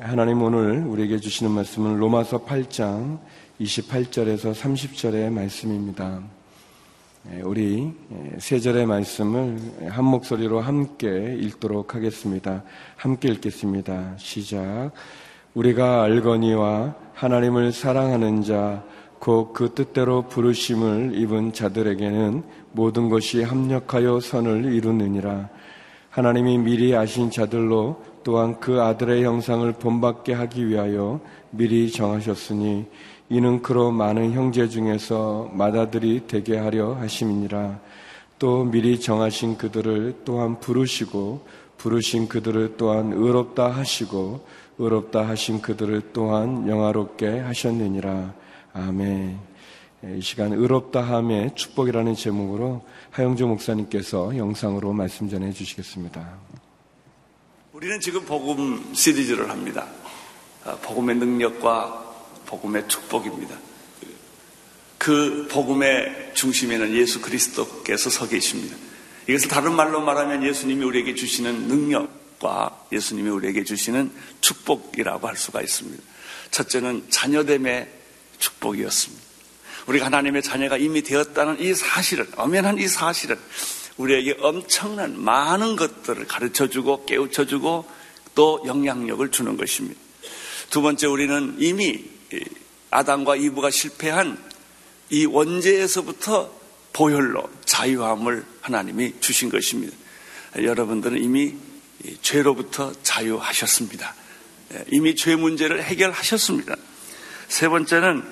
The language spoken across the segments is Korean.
하나님 오늘 우리에게 주시는 말씀은 로마서 8장 28절에서 30절의 말씀입니다. 우리 세 절의 말씀을 한 목소리로 함께 읽도록 하겠습니다. 함께 읽겠습니다. 시작. 우리가 알거니와 하나님을 사랑하는 자 곧 그 뜻대로 부르심을 입은 자들에게는 모든 것이 합력하여 선을 이루느니라. 하나님이 미리 아신 자들로 또한 그 아들의 형상을 본받게 하기 위하여 미리 정하셨으니 이는 그로 많은 형제 중에서 맏아들이 되게 하려 하심이니라. 또 미리 정하신 그들을 또한 부르시고 부르신 그들을 또한 의롭다 하시고 의롭다 하신 그들을 또한 영화롭게 하셨느니라. 아멘. 이 시간 의롭다함의 축복이라는 제목으로 하영조 목사님께서 영상으로 말씀 전해 주시겠습니다. 우리는 지금 복음 시리즈를 합니다. 복음의 능력과 복음의 축복입니다. 그 복음의 중심에는 예수 그리스도께서 서 계십니다. 이것을 다른 말로 말하면 예수님이 우리에게 주시는 능력과 예수님이 우리에게 주시는 축복이라고 할 수가 있습니다. 첫째는 자녀됨의 축복이었습니다. 우리가 하나님의 자녀가 이미 되었다는 이 사실을, 엄연한 이 사실을 우리에게 엄청난 많은 것들을 가르쳐주고 깨우쳐주고 또 영향력을 주는 것입니다. 두 번째, 우리는 이미 아담과 이브가 실패한 이 원죄에서부터 보혈로 자유함을 하나님이 주신 것입니다. 여러분들은 이미 죄로부터 자유하셨습니다. 이미 죄 문제를 해결하셨습니다. 세 번째는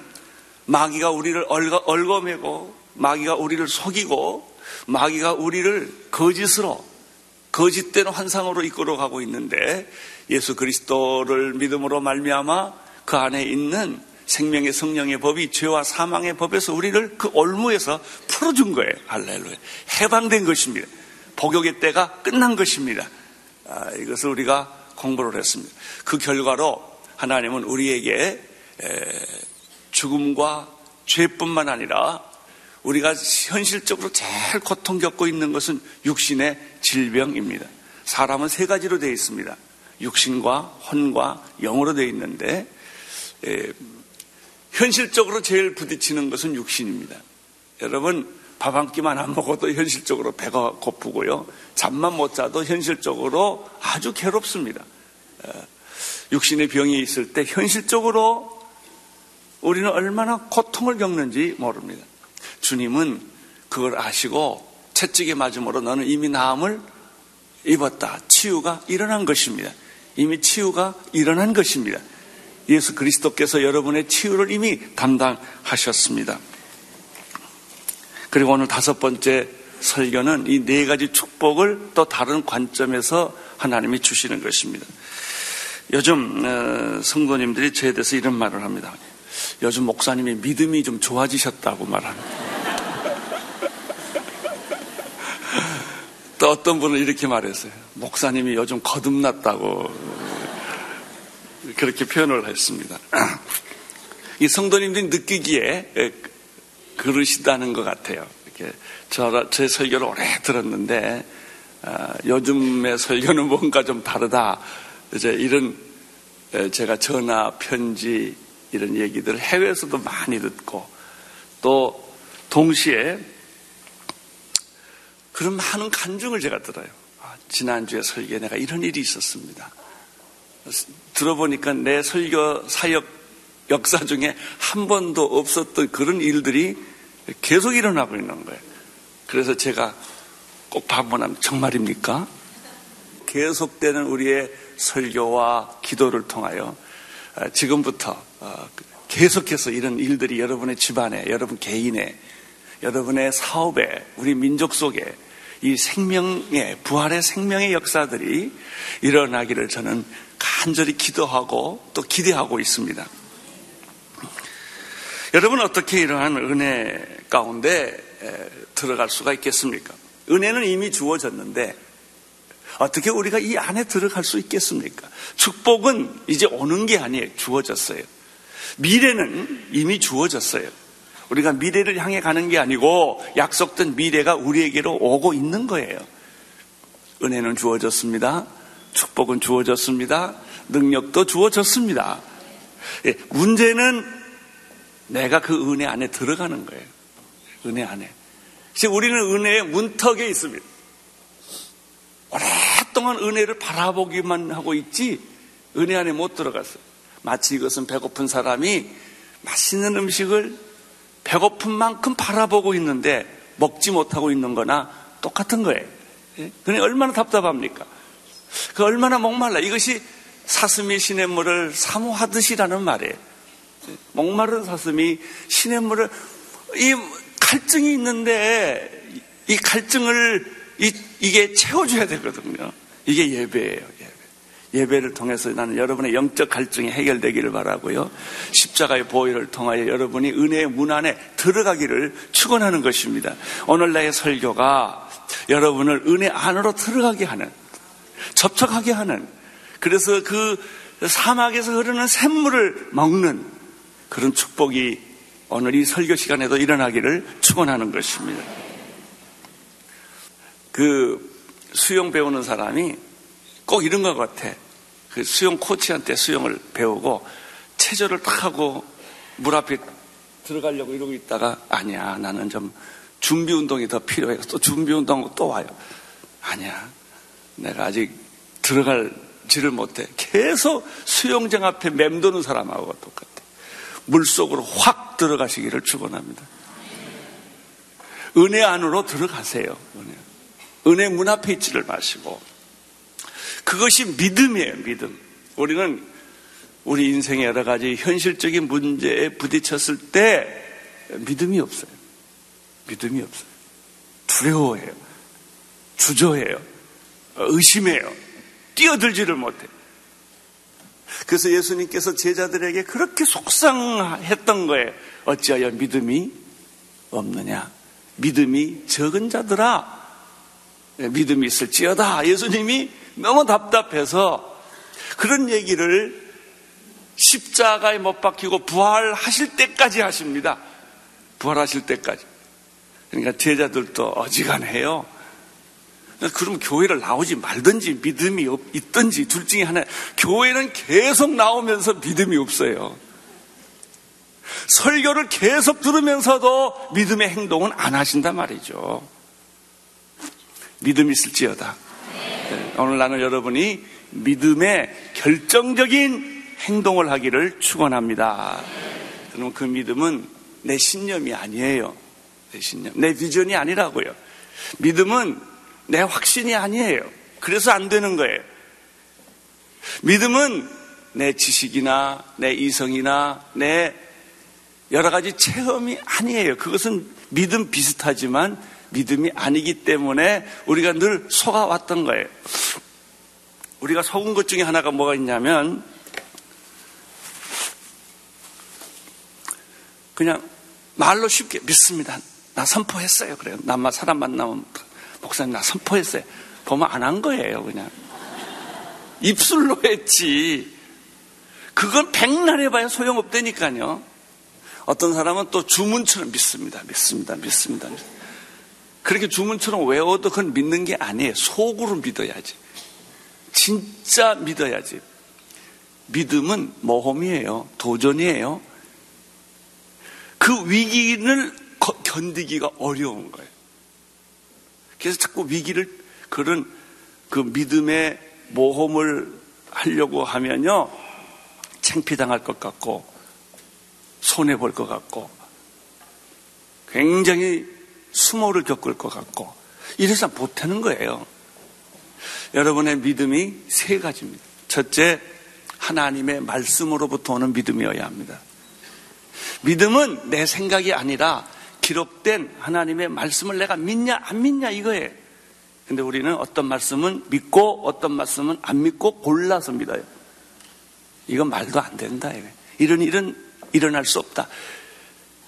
마귀가 우리를 얽어매고 마귀가 우리를 속이고 마귀가 우리를 거짓으로 거짓된 환상으로 이끌어가고 있는데 예수 그리스도를 믿음으로 말미암아 그 안에 있는 생명의 성령의 법이 죄와 사망의 법에서 우리를 그 올무에서 풀어준 거예요. 할렐루야. 해방된 것입니다. 복역의 때가 끝난 것입니다. 이것을 우리가 공부를 했습니다. 그 결과로 하나님은 우리에게 죽음과 죄뿐만 아니라 우리가 현실적으로 제일 고통 겪고 있는 것은 육신의 질병입니다. 사람은 세 가지로 되어 있습니다. 육신과 혼과 영으로 되어 있는데 현실적으로 제일 부딪히는 것은 육신입니다. 여러분 밥 한 끼만 안 먹어도 현실적으로 배가 고프고요. 잠만 못 자도 현실적으로 아주 괴롭습니다. 육신의 병이 있을 때 현실적으로 우리는 얼마나 고통을 겪는지 모릅니다. 주님은 그걸 아시고 채찍에 맞음으로 너는 이미 나음을 입었다. 치유가 일어난 것입니다. 이미 치유가 일어난 것입니다. 예수 그리스도께서 여러분의 치유를 이미 담당하셨습니다. 그리고 오늘 다섯 번째 설교는 이 네 가지 축복을 또 다른 관점에서 하나님이 주시는 것입니다. 요즘 성도님들이 저에 대해서 이런 말을 합니다. 요즘 목사님이 믿음이 좀 좋아지셨다고 말합니다. 또 어떤 분은 이렇게 말했어요. 목사님이 요즘 거듭났다고 그렇게 표현을 했습니다. 이 성도님들이 느끼기에 그러시다는 것 같아요. 이렇게 제 설교를 오래 들었는데 요즘의 설교는 뭔가 좀 다르다. 이제 이런 제가 전화, 편지 이런 얘기들을 해외에서도 많이 듣고 또 동시에 그런 많은 간증을 제가 들어요. 지난주에 설교에 내가 이런 일이 있었습니다. 들어보니까 내 설교 사역 역사 중에 한 번도 없었던 그런 일들이 계속 일어나고 있는 거예요. 그래서 제가 꼭 반문하면 정말입니까? 계속되는 우리의 설교와 기도를 통하여 지금부터 계속해서 이런 일들이 여러분의 집안에, 여러분 개인에, 여러분의 사업에, 우리 민족 속에 이 생명의, 부활의 생명의 역사들이 일어나기를 저는 간절히 기도하고 또 기대하고 있습니다. 여러분 어떻게 이러한 은혜 가운데 들어갈 수가 있겠습니까? 은혜는 이미 주어졌는데 어떻게 우리가 이 안에 들어갈 수 있겠습니까? 축복은 이제 오는 게 아니에요. 주어졌어요. 미래는 이미 주어졌어요. 우리가 미래를 향해 가는 게 아니고 약속된 미래가 우리에게로 오고 있는 거예요. 은혜는 주어졌습니다. 축복은 주어졌습니다. 능력도 주어졌습니다. 예, 문제는 내가 그 은혜 안에 들어가는 거예요. 은혜 안에. 지금 우리는 은혜의 문턱에 있습니다. 오랫동안 은혜를 바라보기만 하고 있지 은혜 안에 못 들어갔어요. 마치 이것은 배고픈 사람이 맛있는 음식을 배고픈 만큼 바라보고 있는데 먹지 못하고 있는 거나 똑같은 거예요. 예? 그냥 얼마나 답답합니까? 그 얼마나 목말라. 이것이 사슴이 시냇물을 사모하듯이라는 말이에요. 목마른 사슴이 시냇물을, 이 갈증이 있는데 이 갈증을 이게 채워줘야 되거든요. 이게 예배예요. 예배를 통해서 나는 여러분의 영적 갈증이 해결되기를 바라고요. 십자가의 보혈을 통하여 여러분이 은혜의 문 안에 들어가기를 축원하는 것입니다. 오늘 나의 설교가 여러분을 은혜 안으로 들어가게 하는, 접촉하게 하는, 그래서 그 사막에서 흐르는 샘물을 먹는 그런 축복이 오늘 이 설교 시간에도 일어나기를 축원하는 것입니다. 그 수영 배우는 사람이 꼭 이런 것 같아. 그 수영 코치한테 수영을 배우고 체조를 탁 하고 물 앞에 들어가려고 이러고 있다가, 아니야, 나는 좀 준비 운동이 더 필요해. 또 준비 운동하고 또 와요. 아니야, 내가 아직 들어갈 지를 못해. 계속 수영장 앞에 맴도는 사람하고 똑같아. 물속으로 확 들어가시기를 축원합니다. 은혜 안으로 들어가세요. 은혜 문 앞에 있지를 마시고. 그것이 믿음이에요, 믿음. 우리는 우리 인생의 여러 가지 현실적인 문제에 부딪혔을 때 믿음이 없어요. 믿음이 없어요. 두려워해요. 주저해요. 의심해요. 뛰어들지를 못해요. 그래서 예수님께서 제자들에게 그렇게 속상했던 거예요. 어찌하여 믿음이 없느냐. 믿음이 적은 자들아, 믿음이 있을지어다. 예수님이 너무 답답해서 그런 얘기를 십자가에 못 박히고 부활하실 때까지 하십니다. 부활하실 때까지. 그러니까 제자들도 어지간해요. 그럼 교회를 나오지 말든지 믿음이 있든지 둘 중에 하나. 교회는 계속 나오면서 믿음이 없어요. 설교를 계속 들으면서도 믿음의 행동은 안 하신단 말이죠. 믿음이 있을지어다. 오늘 나는 여러분이 믿음의 결정적인 행동을 하기를 축원합니다. 그럼 그 믿음은 내 신념이 아니에요. 내 신념, 내 비전이 아니라고요. 믿음은 내 확신이 아니에요. 그래서 안 되는 거예요. 믿음은 내 지식이나 내 이성이나 내 여러 가지 체험이 아니에요. 그것은 믿음 비슷하지만 믿음이 아니기 때문에 우리가 늘 속아왔던 거예요. 우리가 속은 것 중에 하나가 뭐가 있냐면, 그냥 말로 쉽게 믿습니다. 나 선포했어요. 그래요. 남만 사람 만나면 목사님 나 선포했어요. 보면 안 한 거예요. 그냥 입술로 했지. 그건 백날 해봐야 소용없다니까요. 어떤 사람은 또 주문처럼 믿습니다. 믿습니다. 믿습니다. 그렇게 주문처럼 외워도 그건 믿는 게 아니에요. 속으로 믿어야지. 진짜 믿어야지. 믿음은 모험이에요. 도전이에요. 그 위기를 견디기가 어려운 거예요. 그래서 자꾸 위기를, 그런 그 믿음의 모험을 하려고 하면요, 창피당할 것 같고 손해볼 것 같고 굉장히 수모를 겪을 것 같고 이래서 못하는 거예요. 여러분의 믿음이 세 가지입니다. 첫째, 하나님의 말씀으로부터 오는 믿음이어야 합니다. 믿음은 내 생각이 아니라 기록된 하나님의 말씀을 내가 믿냐 안 믿냐 이거예요. 근데 우리는 어떤 말씀은 믿고 어떤 말씀은 안 믿고 골라서 믿어요. 이건 말도 안 된다. 이런 일은 일어날 수 없다.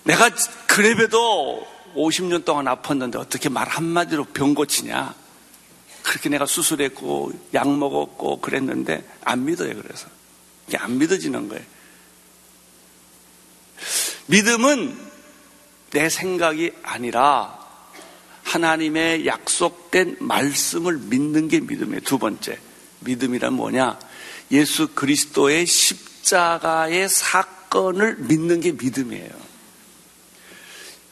내가 그래봬도 50년 동안 아팠는데 어떻게 말 한마디로 병 고치냐. 그렇게 내가 수술했고 약 먹었고 그랬는데 안 믿어요. 그래서 이게 안 믿어지는 거예요. 믿음은 내 생각이 아니라 하나님의 약속된 말씀을 믿는 게 믿음이에요. 두 번째, 믿음이란 뭐냐? 예수 그리스도의 십자가의 사건을 믿는 게 믿음이에요.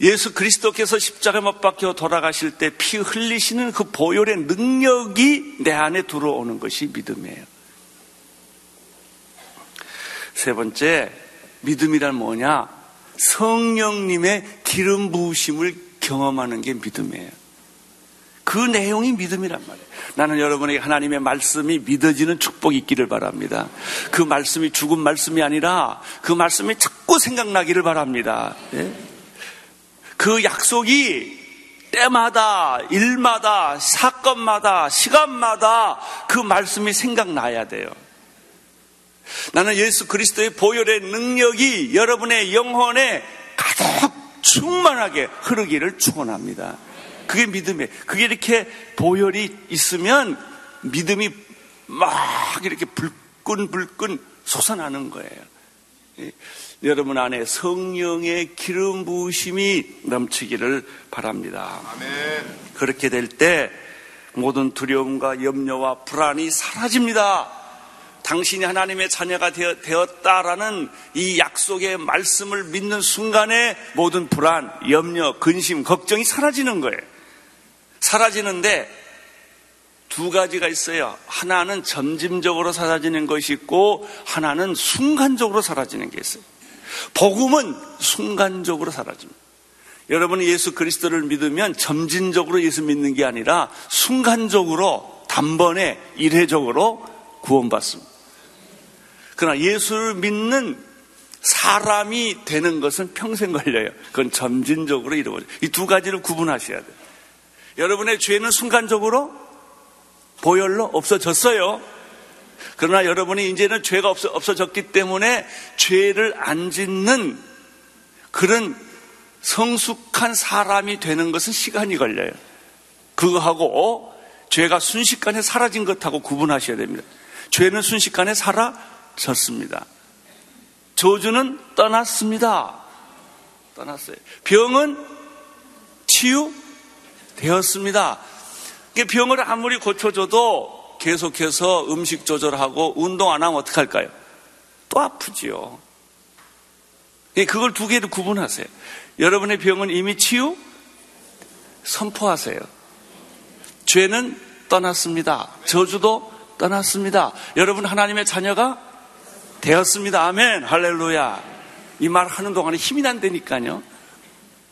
예수 그리스도께서 십자가에 못 박혀 돌아가실 때 피 흘리시는 그 보혈의 능력이 내 안에 들어오는 것이 믿음이에요. 세 번째, 믿음이란 뭐냐? 성령님의 기름 부으심을 경험하는 게 믿음이에요. 그 내용이 믿음이란 말이에요. 나는 여러분에게 하나님의 말씀이 믿어지는 축복이 있기를 바랍니다. 그 말씀이 죽은 말씀이 아니라 그 말씀이 자꾸 생각나기를 바랍니다. 예? 그 약속이 때마다, 일마다, 사건마다, 시간마다 그 말씀이 생각나야 돼요. 나는 예수 그리스도의 보혈의 능력이 여러분의 영혼에 가득 충만하게 흐르기를 축원합니다. 그게 믿음이에요. 그게 이렇게 보혈이 있으면 믿음이 막 이렇게 불끈불끈 솟아나는 거예요. 여러분 안에 성령의 기름 부으심이 넘치기를 바랍니다. 아멘. 그렇게 될 때 모든 두려움과 염려와 불안이 사라집니다. 당신이 하나님의 자녀가 되었다라는 이 약속의 말씀을 믿는 순간에 모든 불안, 염려, 근심, 걱정이 사라지는 거예요. 사라지는데 두 가지가 있어요. 하나는 점진적으로 사라지는 것이 있고 하나는 순간적으로 사라지는 게 있어요. 복음은 순간적으로 사라집니다. 여러분이 예수 그리스도를 믿으면 점진적으로 예수 믿는 게 아니라 순간적으로 단번에 일회적으로 구원받습니다. 그러나 예수를 믿는 사람이 되는 것은 평생 걸려요. 그건 점진적으로 이루어져요. 이 두 가지를 구분하셔야 돼요. 여러분의 죄는 순간적으로 보혈로 없어졌어요. 그러나 여러분이 이제는 죄가 없어졌기 때문에 죄를 안 짓는 그런 성숙한 사람이 되는 것은 시간이 걸려요. 그거하고 죄가 순식간에 사라진 것하고 구분하셔야 됩니다. 죄는 순식간에 사라졌습니다. 저주는 떠났습니다. 떠났어요. 병은 치유 되었습니다. 병을 아무리 고쳐줘도 계속해서 음식 조절하고 운동 안 하면 어떡할까요? 또 아프지요. 그걸 두 개를 구분하세요. 여러분의 병은 이미 치유 선포하세요. 죄는 떠났습니다. 저주도 떠났습니다. 여러분 하나님의 자녀가 되었습니다. 아멘, 할렐루야. 이 말 하는 동안에 힘이 난다니까요.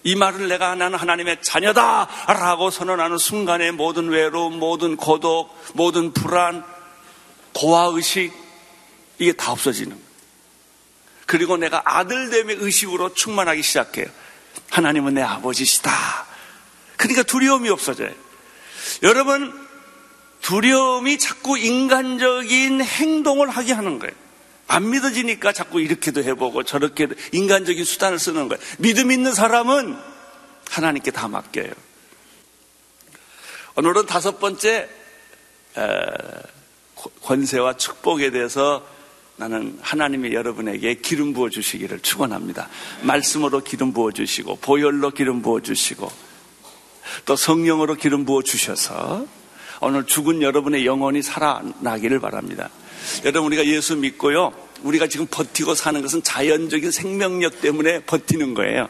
이 말을 내가 나는 하나님의 자녀다 라고 선언하는 순간에 모든 외로움, 모든 고독, 모든 불안, 고아의식 이게 다 없어지는 거예요. 그리고 내가 아들됨의 의식으로 충만하기 시작해요. 하나님은 내 아버지시다. 그러니까 두려움이 없어져요. 여러분 두려움이 자꾸 인간적인 행동을 하게 하는 거예요. 안 믿어지니까 자꾸 이렇게도 해보고 저렇게도 인간적인 수단을 쓰는 거예요. 믿음 있는 사람은 하나님께 다 맡겨요. 오늘은 다섯 번째 권세와 축복에 대해서 나는 하나님이 여러분에게 기름 부어주시기를 축원합니다. 말씀으로 기름 부어주시고 보혈로 기름 부어주시고 또 성령으로 기름 부어주셔서 오늘 죽은 여러분의 영혼이 살아나기를 바랍니다. 여러분 우리가 예수 믿고요, 우리가 지금 버티고 사는 것은 자연적인 생명력 때문에 버티는 거예요.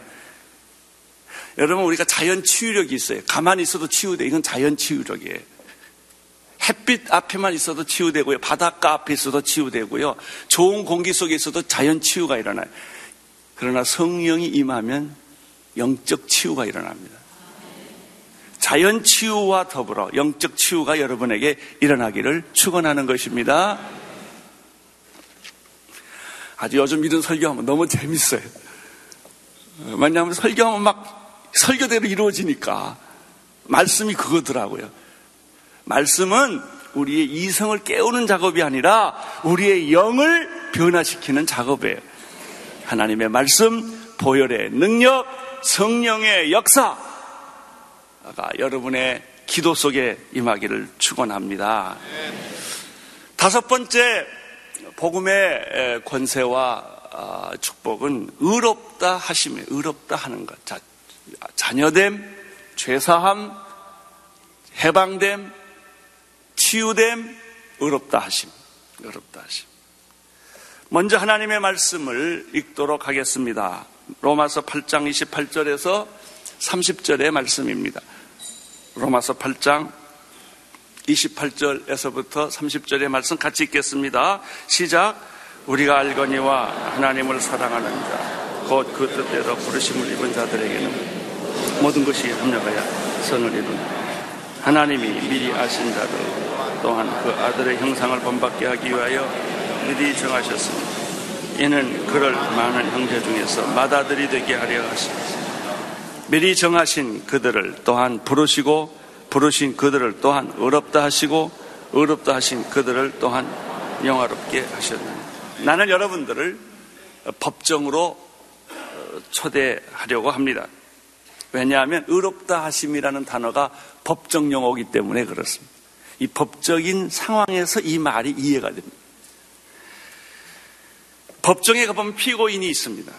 여러분 우리가 자연 치유력이 있어요. 가만히 있어도 치유돼. 이건 자연 치유력이에요. 햇빛 앞에만 있어도 치유되고요, 바닷가 앞에 있어도 치유되고요, 좋은 공기 속에 있어도 자연 치유가 일어나요. 그러나 성령이 임하면 영적 치유가 일어납니다. 자연 치유와 더불어 영적 치유가 여러분에게 일어나기를 축원하는 것입니다. 아주 요즘 이런 설교하면 너무 재밌어요. 왜냐하면 설교하면 막 설교대로 이루어지니까 말씀이 그거더라고요. 말씀은 우리의 이성을 깨우는 작업이 아니라 우리의 영을 변화시키는 작업이에요. 하나님의 말씀, 보혈의 능력, 성령의 역사 여러분의 기도 속에 임하기를 축원합니다. 네. 다섯 번째 복음의 권세와 축복은 의롭다 하심이에요. 의롭다 하는 것. 자녀됨, 죄사함, 해방됨, 치유됨, 의롭다 하심. 의롭다 하심. 먼저 하나님의 말씀을 읽도록 하겠습니다. 로마서 8장 28절에서 30절의 말씀입니다. 로마서 8장 28절에서부터 30절의 말씀 같이 읽겠습니다. 시작. 우리가 알거니와 하나님을 사랑하는 자, 곧 그 뜻대로 부르심을 입은 자들에게는 모든 것이 합력하여 선을 이룬 하나님이 미리 아신 자들 또한 그 아들의 형상을 본받게 하기 위하여 미리 정하셨습니다. 이는 그를 많은 형제 중에서 맏아들이 되게 하려 하십니다. 미리 정하신 그들을 또한 부르시고 부르신 그들을 또한 의롭다 하시고 의롭다 하신 그들을 또한 영화롭게 하셨느니라. 나는 여러분들을 법정으로 초대하려고 합니다. 왜냐하면 의롭다 하심이라는 단어가 법정 용어이기 때문에 그렇습니다. 이 법적인 상황에서 이 말이 이해가 됩니다. 법정에 가보면 피고인이 있습니다.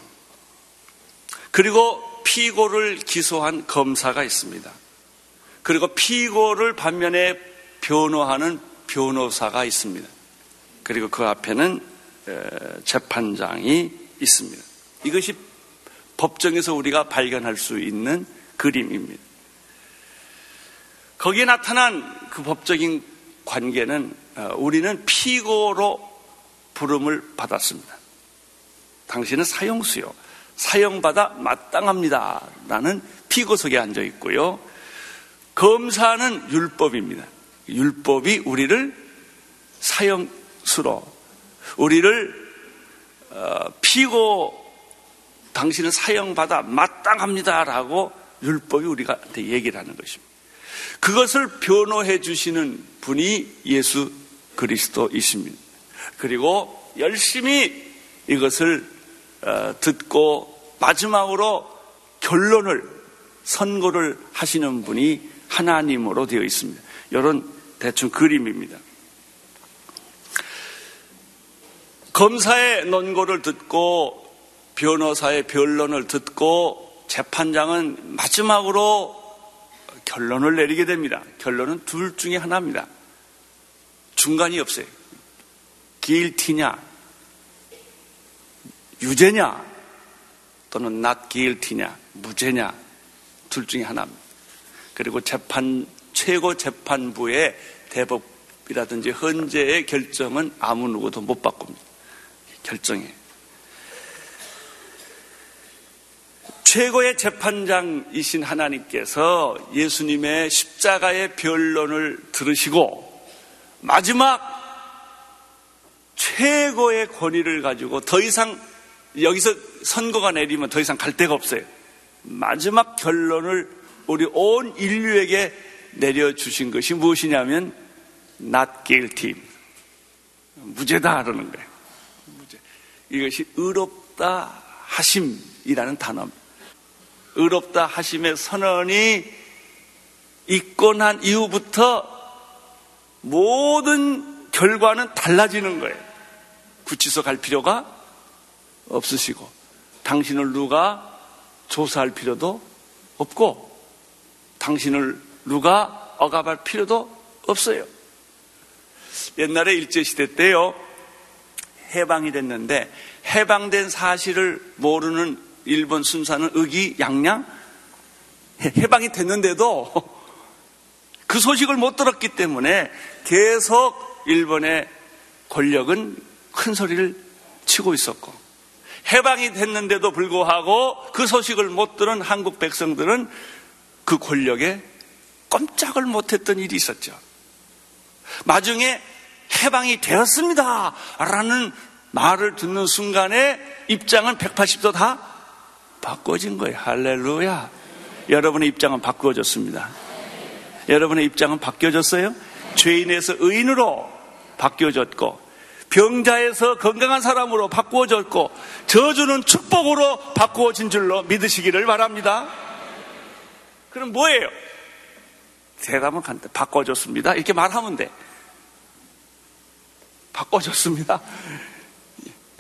그리고 피고를 기소한 검사가 있습니다. 그리고 피고를 반면에 변호하는 변호사가 있습니다. 그리고 그 앞에는 재판장이 있습니다. 이것이 법정에서 우리가 발견할 수 있는 그림입니다. 거기에 나타난 그 법적인 관계는 우리는 피고로 부름을 받았습니다. 당신은 사형수요. 사형받아 마땅합니다. 라는 피고석에 앉아 있고요. 검사는 율법입니다. 율법이 우리를 사형수로, 우리를 피고 당신은 사형받아 마땅합니다라고 율법이 우리한테 얘기를 하는 것입니다. 그것을 변호해 주시는 분이 예수 그리스도이십니다. 그리고 열심히 이것을 듣고 마지막으로 결론을 선고를 하시는 분이 하나님으로 되어 있습니다. 이런 대충 그림입니다. 검사의 논고를 듣고 변호사의 변론을 듣고 재판장은 마지막으로 결론을 내리게 됩니다. 결론은 둘 중에 하나입니다. 중간이 없어요. 길티냐, 유죄냐, 또는 not guilty냐, 무죄냐, 둘 중에 하나입니다. 그리고 최고 재판부의 대법이라든지 헌재의 결정은 아무 누구도 못 바꿉니다. 결정이에요. 최고의 재판장이신 하나님께서 예수님의 십자가의 변론을 들으시고 마지막 최고의 권위를 가지고 더 이상 여기서 선고가 내리면 더 이상 갈 데가 없어요. 마지막 결론을 우리 온 인류에게 내려주신 것이 무엇이냐면 not guilty, 무죄다 라는 거예요. 무죄. 이것이 의롭다 하심이라는 단어입니다. 의롭다 하심의 선언이 있고 난 이후부터 모든 결과는 달라지는 거예요. 구치소 갈 필요가 없으시고 당신을 누가 조사할 필요도 없고 당신을 누가 억압할 필요도 없어요. 옛날에 일제시대 때요, 해방이 됐는데 해방된 사실을 모르는 일본 순사는 의기양양, 해방이 됐는데도 그 소식을 못 들었기 때문에 계속 일본의 권력은 큰 소리를 치고 있었고, 해방이 됐는데도 불구하고 그 소식을 못 들은 한국 백성들은 그 권력에 꼼짝을 못했던 일이 있었죠. 나중에 해방이 되었습니다 라는 말을 듣는 순간에 입장은 180도 다 바꿔진 거예요. 할렐루야. 여러분의 입장은 바꿔졌습니다. 여러분의 입장은 바뀌어졌어요. 죄인에서 의인으로 바뀌어졌고, 병자에서 건강한 사람으로 바꾸어졌고, 저주는 축복으로 바꾸어진 줄로 믿으시기를 바랍니다. 그럼 뭐예요? 대답은 간단해. 바꿔줬습니다. 이렇게 말하면 돼. 바꿔줬습니다.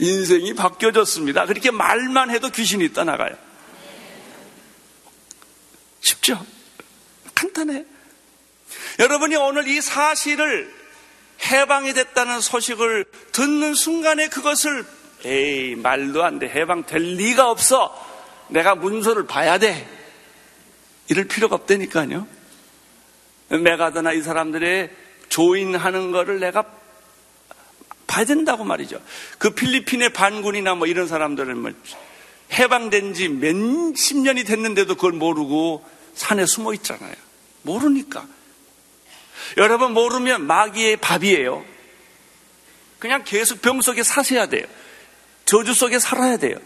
인생이 바뀌어졌습니다. 그렇게 말만 해도 귀신이 떠나가요. 쉽죠? 간단해. 여러분이 오늘 이 사실을, 해방이 됐다는 소식을 듣는 순간에 그것을 에이, 말도 안 돼. 해방될 리가 없어. 내가 문서를 봐야 돼. 이럴 필요가 없다니까요. 메가더나 이 사람들의 조인하는 거를 내가 봐야 된다고 말이죠. 그 필리핀의 반군이나 뭐 이런 사람들은 뭐 해방된 지 몇십 년이 됐는데도 그걸 모르고 산에 숨어 있잖아요. 모르니까. 여러분, 모르면 마귀의 밥이에요. 그냥 계속 병 속에 사셔야 돼요. 저주 속에 살아야 돼요.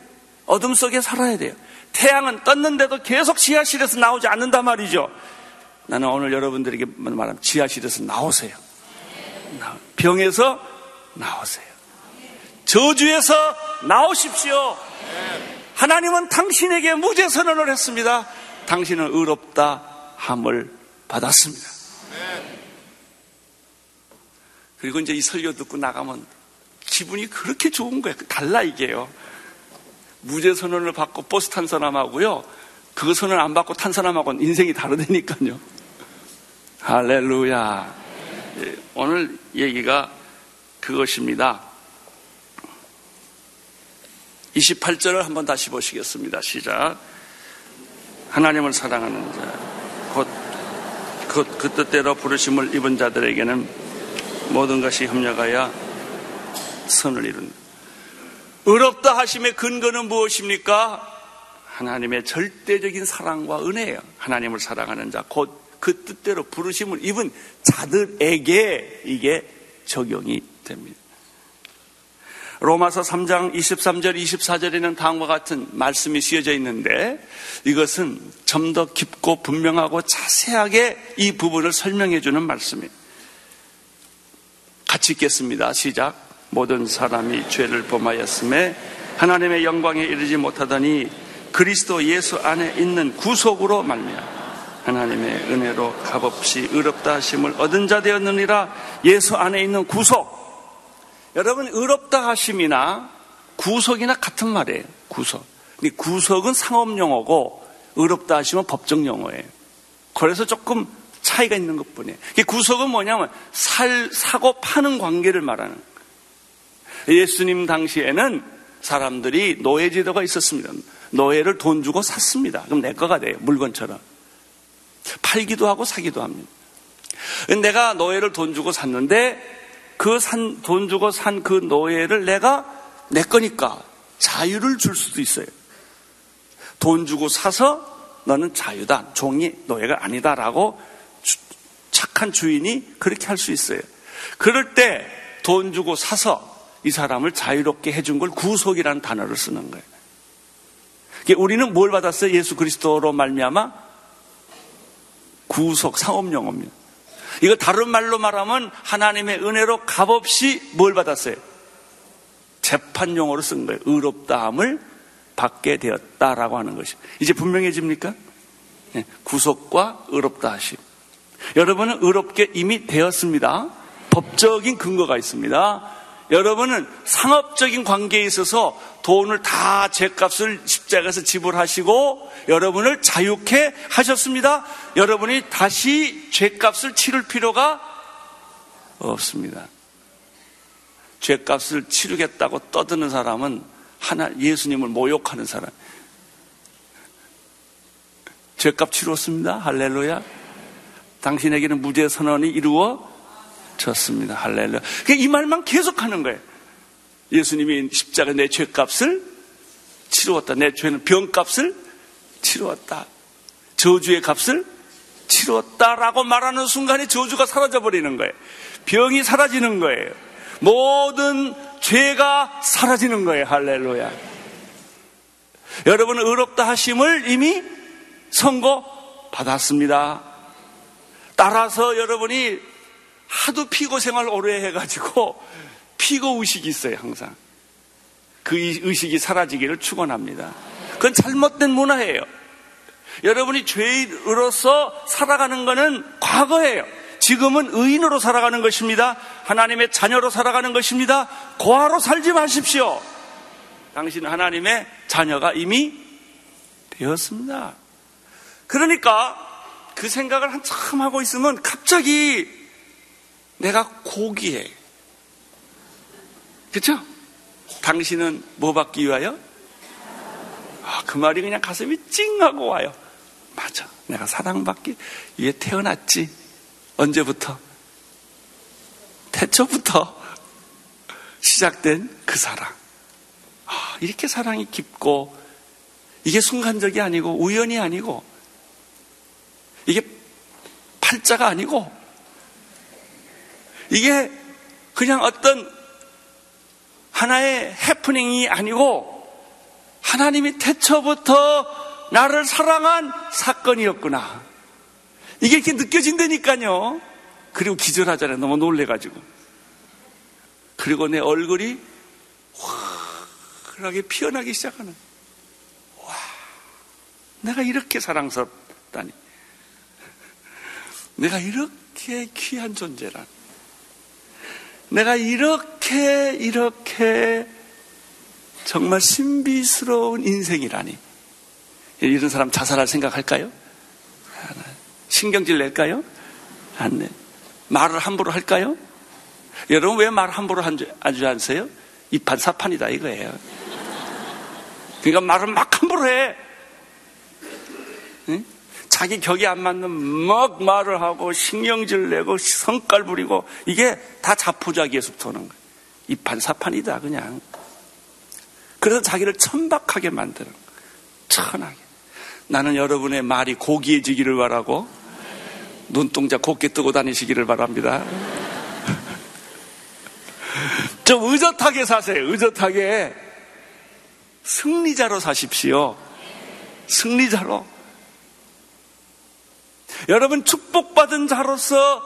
어둠 속에 살아야 돼요. 태양은 떴는데도 계속 지하실에서 나오지 않는단 말이죠. 나는 오늘 여러분들에게 말하면 지하실에서 나오세요. 병에서 나오세요. 저주에서 나오십시오. 하나님은 당신에게 무죄 선언을 했습니다. 당신은 의롭다 함을 받았습니다. 그리고 이제 이 설교 듣고 나가면 기분이 그렇게 좋은 거예요. 달라 이게요. 무죄 선언을 받고 버스 탄 사람하고요, 그 선언 안 받고 탄 사람하고는 인생이 다르다니까요. 할렐루야. 오늘 얘기가 그것입니다. 28절을 한번 다시 보시겠습니다. 시작. 하나님을 사랑하는 자 곧 그 뜻대로 부르심을 입은 자들에게는 모든 것이 협력하여 선을 이룬다. 의롭다 하심의 근거는 무엇입니까? 하나님의 절대적인 사랑과 은혜예요. 하나님을 사랑하는 자 곧 그 뜻대로 부르심을 입은 자들에게 이게 적용이 됩니다. 로마서 3장 23절 24절에는 다음과 같은 말씀이 쓰여져 있는데, 이것은 좀 더 깊고 분명하고 자세하게 이 부분을 설명해 주는 말씀이에요. 같이 읽겠습니다. 시작. 모든 사람이 죄를 범하였음에 하나님의 영광에 이르지 못하더니 그리스도 예수 안에 있는 구속으로 말미암아 하나님의 은혜로 값없이 의롭다 하심을 얻은 자 되었느니라. 예수 안에 있는 구속. 여러분, 의롭다 하심이나 구속이나 같은 말이에요. 구속. 근데 구속은 상업용어고 의롭다 하심은 법정용어예요. 그래서 조금 차이가 있는 것뿐이에요. 구속은 뭐냐면 사고 파는 관계를 말하는 거예요. 예수님 당시에는 사람들이 노예 제도가 있었습니다. 노예를 돈 주고 샀습니다. 그럼 내 거가 돼요. 물건처럼. 팔기도 하고 사기도 합니다. 내가 노예를 돈 주고 샀는데 돈 주고 산 그 노예를 내가 내 거니까 자유를 줄 수도 있어요. 돈 주고 사서 너는 자유다, 종이 노예가 아니다라고 착한 주인이 그렇게 할 수 있어요. 그럴 때 돈 주고 사서 이 사람을 자유롭게 해준 걸 구속이라는 단어를 쓰는 거예요. 우리는 뭘 받았어요? 예수 그리스도로 말미암아 구속, 상업용어입니다. 이거 다른 말로 말하면 하나님의 은혜로 값없이 뭘 받았어요? 재판 용어로 쓴 거예요. 의롭다함을 받게 되었다라고 하는 것이. 이제 분명해집니까? 네. 구속과 의롭다 하심. 여러분은 의롭게 이미 되었습니다. 법적인 근거가 있습니다. 여러분은 상업적인 관계에 있어서 돈을 다 죄값을 십자가에서 지불하시고 여러분을 자유케 하셨습니다. 여러분이 다시 죄값을 치를 필요가 없습니다. 죄값을 치르겠다고 떠드는 사람은 예수님을 모욕하는 사람. 죄값 치루었습니다. 할렐루야. 당신에게는 무죄 선언이 이루어졌습니다. 할렐루야. 이 말만 계속하는 거예요. 예수님이 십자가에 내 죄값을 치루었다. 내 죄는 병값을 치루었다. 저주의 값을 치루었다라고 말하는 순간에 저주가 사라져버리는 거예요. 병이 사라지는 거예요. 모든 죄가 사라지는 거예요. 할렐루야. 여러분은 의롭다 하심을 이미 선고받았습니다. 따라서 여러분이 하도 피고 생활 오래 해가지고 피고 의식이 있어요. 항상 그 의식이 사라지기를 축원합니다. 그건 잘못된 문화예요. 여러분이 죄인으로서 살아가는 것은 과거예요. 지금은 의인으로 살아가는 것입니다. 하나님의 자녀로 살아가는 것입니다. 고아로 살지 마십시오. 당신은 하나님의 자녀가 이미 되었습니다. 그러니까 그 생각을 한참 하고 있으면 갑자기 내가 고귀해. 그렇죠? 당신은 뭐 받기 위하여? 그 말이 그냥 가슴이 찡 하고 와요. 맞아, 내가 사랑받기 위해 태어났지. 언제부터? 태초부터 시작된 그 사랑. 이렇게 사랑이 깊고, 이게 순간적이 아니고 우연이 아니고, 이게 팔자가 아니고, 이게 그냥 어떤 하나의 해프닝이 아니고 하나님이 태초부터 나를 사랑한 사건이었구나, 이게 이렇게 느껴진다니까요. 그리고 기절하잖아요, 너무 놀래가지고. 그리고 내 얼굴이 화하게 피어나기 시작하는, 와, 내가 이렇게 사랑스럽다니, 내가 이렇게 귀한 존재란, 내가 이렇게 정말 신비스러운 인생이라니. 이런 사람 자살할 생각할까요? 신경질 낼까요? 안 내. 말을 함부로 할까요? 여러분 왜 말 함부로 하지 않으세요? 이판 사판이다 이거예요. 그러니까 말을 막 함부로 해. 응? 자기 격이 안 맞는 막 말을 하고 신경질 내고 성깔 부리고, 이게 다 자포자기에서부터 오는 거예요. 이판사판이다 그냥. 그래서 자기를 천박하게 만드는 거예요. 천하게. 나는 여러분의 말이 고귀해지기를 바라고, 눈동자 곱게 뜨고 다니시기를 바랍니다. 좀 의젓하게 사세요. 의젓하게 승리자로 사십시오. 승리자로. 여러분 축복받은 자로서,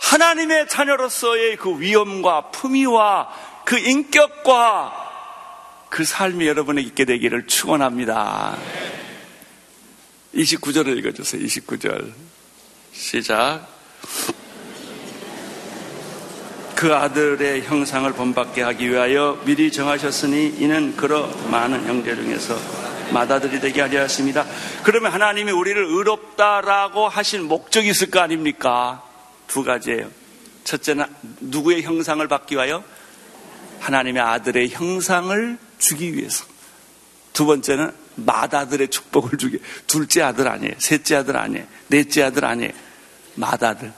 하나님의 자녀로서의 그 위엄과 품위와 그 인격과 그 삶이 여러분에게 있게 되기를 축원합니다. 29절을 읽어주세요. 29절 시작. 그 아들의 형상을 본받게 하기 위하여 미리 정하셨으니 이는 그러 많은 형제 중에서 맏아들이 되게 하려 하십니다. 그러면 하나님이 우리를 의롭다라고 하신 목적이 있을 거 아닙니까? 두 가지예요. 첫째는 누구의 형상을 받기 위하여? 하나님의 아들의 형상을 주기 위해서. 두 번째는 맏아들의 축복을 주기. 둘째 아들 아니에요, 셋째 아들 아니에요, 넷째 아들 아니에요. 맏아들.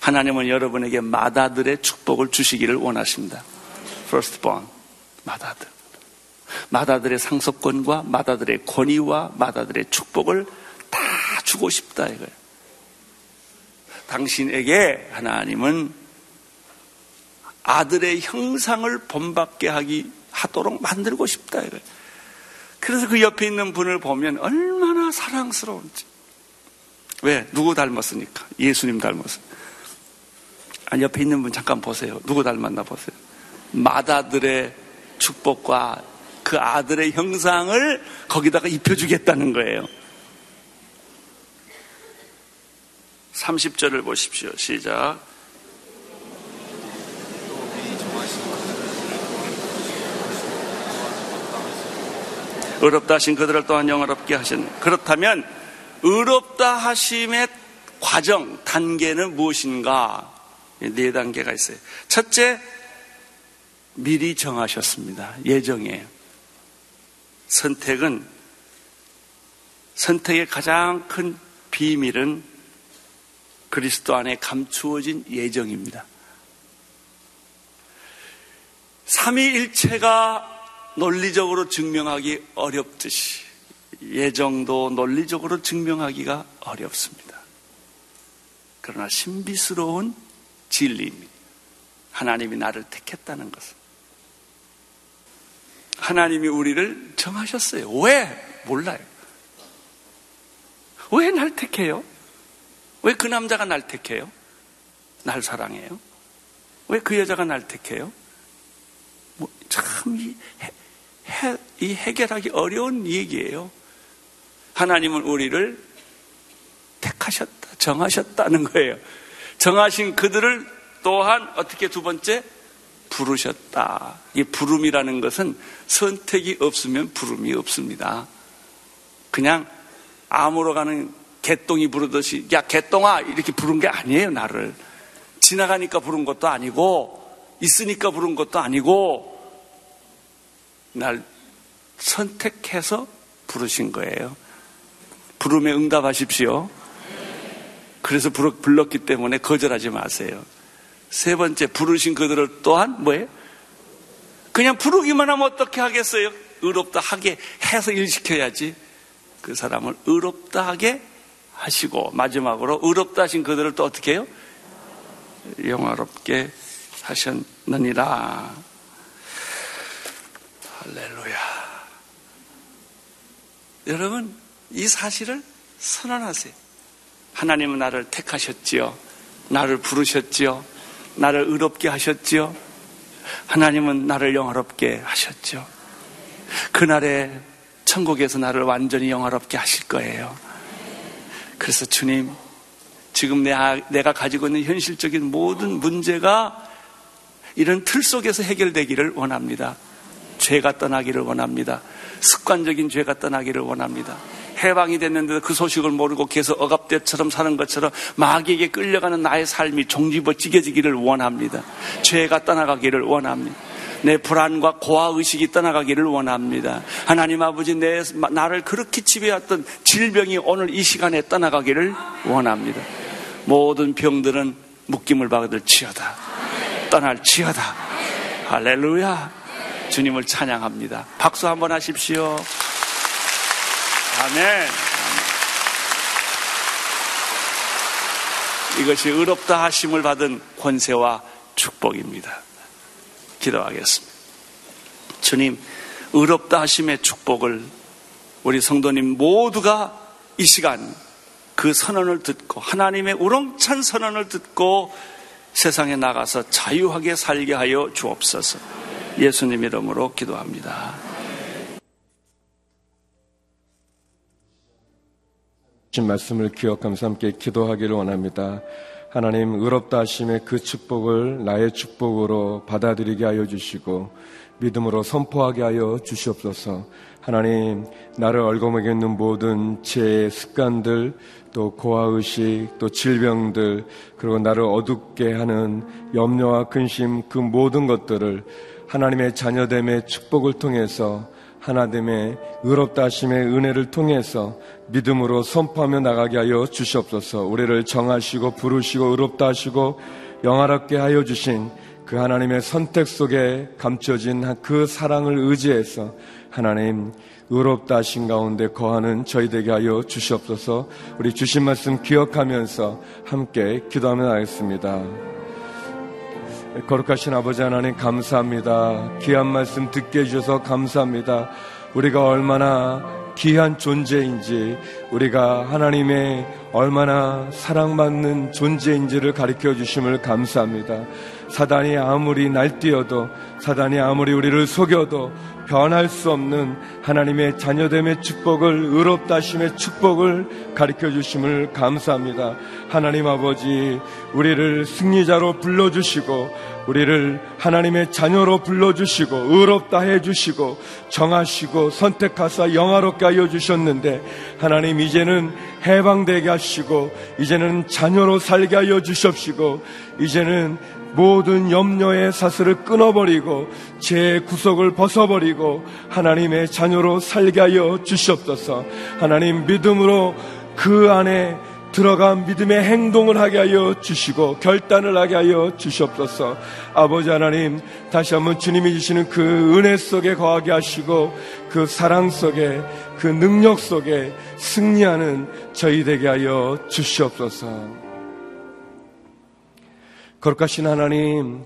하나님은 여러분에게 맏아들의 축복을 주시기를 원하십니다. Firstborn, 맏아들. 맏아들의 상속권과 맏아들의 권위와 맏아들의 축복을 다 주고 싶다 이거예요. 당신에게 하나님은 아들의 형상을 본받게 하도록 만들고 싶다 이거예요. 그래서 그 옆에 있는 분을 보면 얼마나 사랑스러운지. 왜? 누구 닮았으니까. 예수님 닮았어요. 아니, 옆에 있는 분 잠깐 보세요. 누구 닮았나 보세요. 맏아들의 축복과 그 아들의 형상을 거기다가 입혀주겠다는 거예요. 30절을 보십시오. 시작. 의롭다 하신 그들을 또한 영화롭게 하시는. 그렇다면 의롭다 하심의 과정, 단계는 무엇인가? 4단계가 있어요. 첫째, 미리 정하셨습니다. 예정이에요. 선택은, 선택의 가장 큰 비밀은 그리스도 안에 감추어진 예정입니다. 삼위일체가 논리적으로 증명하기 어렵듯이 예정도 논리적으로 증명하기가 어렵습니다. 그러나 신비스러운 진리입니다. 하나님이 나를 택했다는 것은. 하나님이 우리를 정하셨어요. 왜? 몰라요. 왜 날 택해요? 왜 그 남자가 날 택해요? 날 사랑해요? 왜 그 여자가 날 택해요? 뭐, 참 이 해결하기 어려운 얘기예요. 하나님은 우리를 택하셨다, 정하셨다는 거예요. 정하신 그들을 또한 어떻게, 두 번째, 부르셨다. 이 부름이라는 것은 선택이 없으면 부름이 없습니다. 그냥 암으로 가는 개똥이 부르듯이 야 개똥아 이렇게 부른 게 아니에요. 나를 지나가니까 부른 것도 아니고 있으니까 부른 것도 아니고 날 선택해서 부르신 거예요. 부름에 응답하십시오. 그래서 불렀기 때문에 거절하지 마세요. 세 번째, 부르신 그들을 또한 뭐예요? 그냥 부르기만 하면 어떻게 하겠어요? 의롭다 하게 해서 일시켜야지. 그 사람을 의롭다 하게 하시고, 마지막으로 의롭다 하신 그들을 또 어떻게 해요? 영화롭게 하셨느니라. 할렐루야. 여러분, 이 사실을 선언하세요. 하나님은 나를 택하셨지요. 나를 부르셨지요. 나를 의롭게 하셨지요. 하나님은 나를 영화롭게 하셨죠. 그날에 천국에서 나를 완전히 영화롭게 하실 거예요. 그래서 주님, 지금 내가 가지고 있는 현실적인 모든 문제가 이런 틀 속에서 해결되기를 원합니다. 죄가 떠나기를 원합니다. 습관적인 죄가 떠나기를 원합니다. 해방이 됐는데도 그 소식을 모르고 계속 억압대처럼 사는 것처럼 마귀에게 끌려가는 나의 삶이 종집어 찢겨지기를 원합니다. 죄가 떠나가기를 원합니다. 내 불안과 고아의식이 떠나가기를 원합니다. 하나님 아버지, 나를 그렇게 지배했던 질병이 오늘 이 시간에 떠나가기를 원합니다. 모든 병들은 묶임을 받을 지어다. 떠날 지어다. 할렐루야. 주님을 찬양합니다. 박수 한번 하십시오. 아멘. 이것이 의롭다 하심을 받은 권세와 축복입니다. 기도하겠습니다. 주님, 의롭다 하심의 축복을 우리 성도님 모두가 이 시간 그 선언을 듣고, 하나님의 우렁찬 선언을 듣고 세상에 나가서 자유하게 살게 하여 주옵소서. 예수님 이름으로 기도합니다. 주신 말씀을 기억하면서 함께 기도하기를 원합니다. 하나님, 의롭다 하심의 그 축복을 나의 축복으로 받아들이게 하여 주시고 믿음으로 선포하게 하여 주시옵소서. 하나님, 나를 얽어매고 있는 모든 죄의 습관들, 또 고아의식, 또 질병들, 그리고 나를 어둡게 하는 염려와 근심, 그 모든 것들을 하나님의 자녀됨의 축복을 통해서, 하나됨의 의롭다 하심의 은혜를 통해서 믿음으로 선포하며 나가게 하여 주시옵소서. 우리를 정하시고 부르시고 의롭다 하시고 영화롭게 하여 주신 그 하나님의 선택 속에 감춰진 그 사랑을 의지해서 하나님 의롭다 하신 가운데 거하는 저희 되게 하여 주시옵소서. 우리 주신 말씀 기억하면서 함께 기도하며 나가겠습니다. 거룩하신 아버지 하나님, 감사합니다. 귀한 말씀 듣게 해주셔서 감사합니다. 우리가 얼마나 귀한 존재인지, 우리가 하나님의 얼마나 사랑받는 존재인지를 가르쳐 주심을 감사합니다. 사단이 아무리 날뛰어도, 사단이 아무리 우리를 속여도 변할 수 없는 하나님의 자녀됨의 축복을, 의롭다 하심의 축복을 가르쳐 주심을 감사합니다. 하나님 아버지, 우리를 승리자로 불러주시고, 우리를 하나님의 자녀로 불러주시고 의롭다 해주시고 정하시고 선택하사 영화롭게 하여 주셨는데, 하나님 이제는 해방되게 하시고, 이제는 자녀로 살게 하여 주십시고, 이제는 모든 염려의 사슬을 끊어버리고 죄의 구속을 벗어버리고 하나님의 자녀로 살게 하여 주시옵소서. 하나님, 믿음으로 그 안에 들어간 믿음의 행동을 하게 하여 주시고 결단을 하게 하여 주시옵소서. 아버지 하나님, 다시 한번 주님이 주시는 그 은혜 속에 거하게 하시고 그 사랑 속에, 그 능력 속에 승리하는 저희 되게 하여 주시옵소서. 거룩하신 하나님,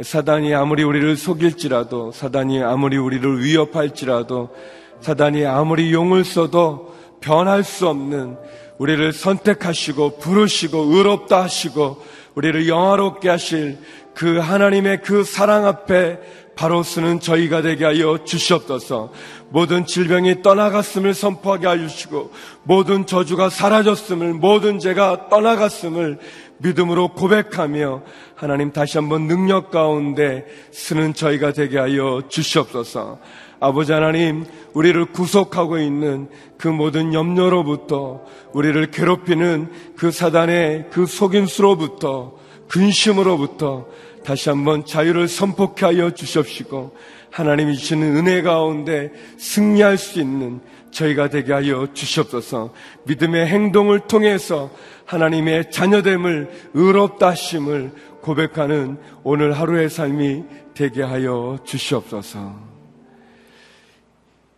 사단이 아무리 우리를 속일지라도, 사단이 아무리 우리를 위협할지라도, 사단이 아무리 용을 써도 변할 수 없는, 우리를 선택하시고 부르시고 의롭다 하시고 우리를 영화롭게 하실 그 하나님의 그 사랑 앞에 바로 서는 저희가 되게 하여 주시옵소서. 모든 질병이 떠나갔음을 선포하게 하여 주시고, 모든 저주가 사라졌음을, 모든 죄가 떠나갔음을 믿음으로 고백하며 하나님 다시 한번 능력 가운데 쓰는 저희가 되게 하여 주시옵소서. 아버지 하나님, 우리를 구속하고 있는 그 모든 염려로부터, 우리를 괴롭히는 그 사단의 그 속임수로부터, 근심으로부터 다시 한번 자유를 선포케 하여 주시옵시고, 하나님이 주시는 은혜 가운데 승리할 수 있는 저희가 되게 하여 주시옵소서. 믿음의 행동을 통해서 하나님의 자녀됨을, 의롭다 하심을 고백하는 오늘 하루의 삶이 되게 하여 주시옵소서.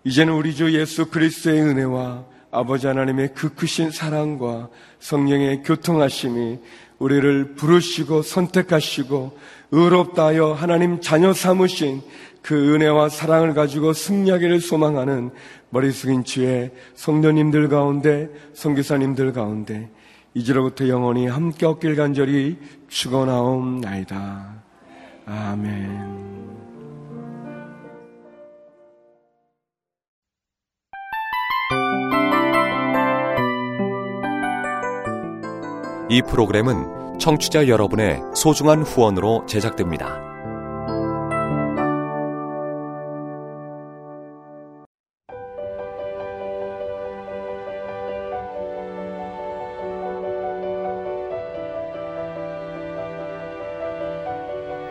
이제는 우리 주 예수 그리스도의 은혜와 아버지 하나님의 그 크신 사랑과 성령의 교통하심이 우리를 부르시고 선택하시고 의롭다 하여 하나님 자녀 삼으신 그 은혜와 사랑을 가지고 승리하기를 소망하는 머리 숙인 주의 성도님들 가운데, 선교사님들 가운데 이제로부터 영원히 함께 얻길 간절히 축원하옵나이다. 아멘. 이 프로그램은 청취자 여러분의 소중한 후원으로 제작됩니다.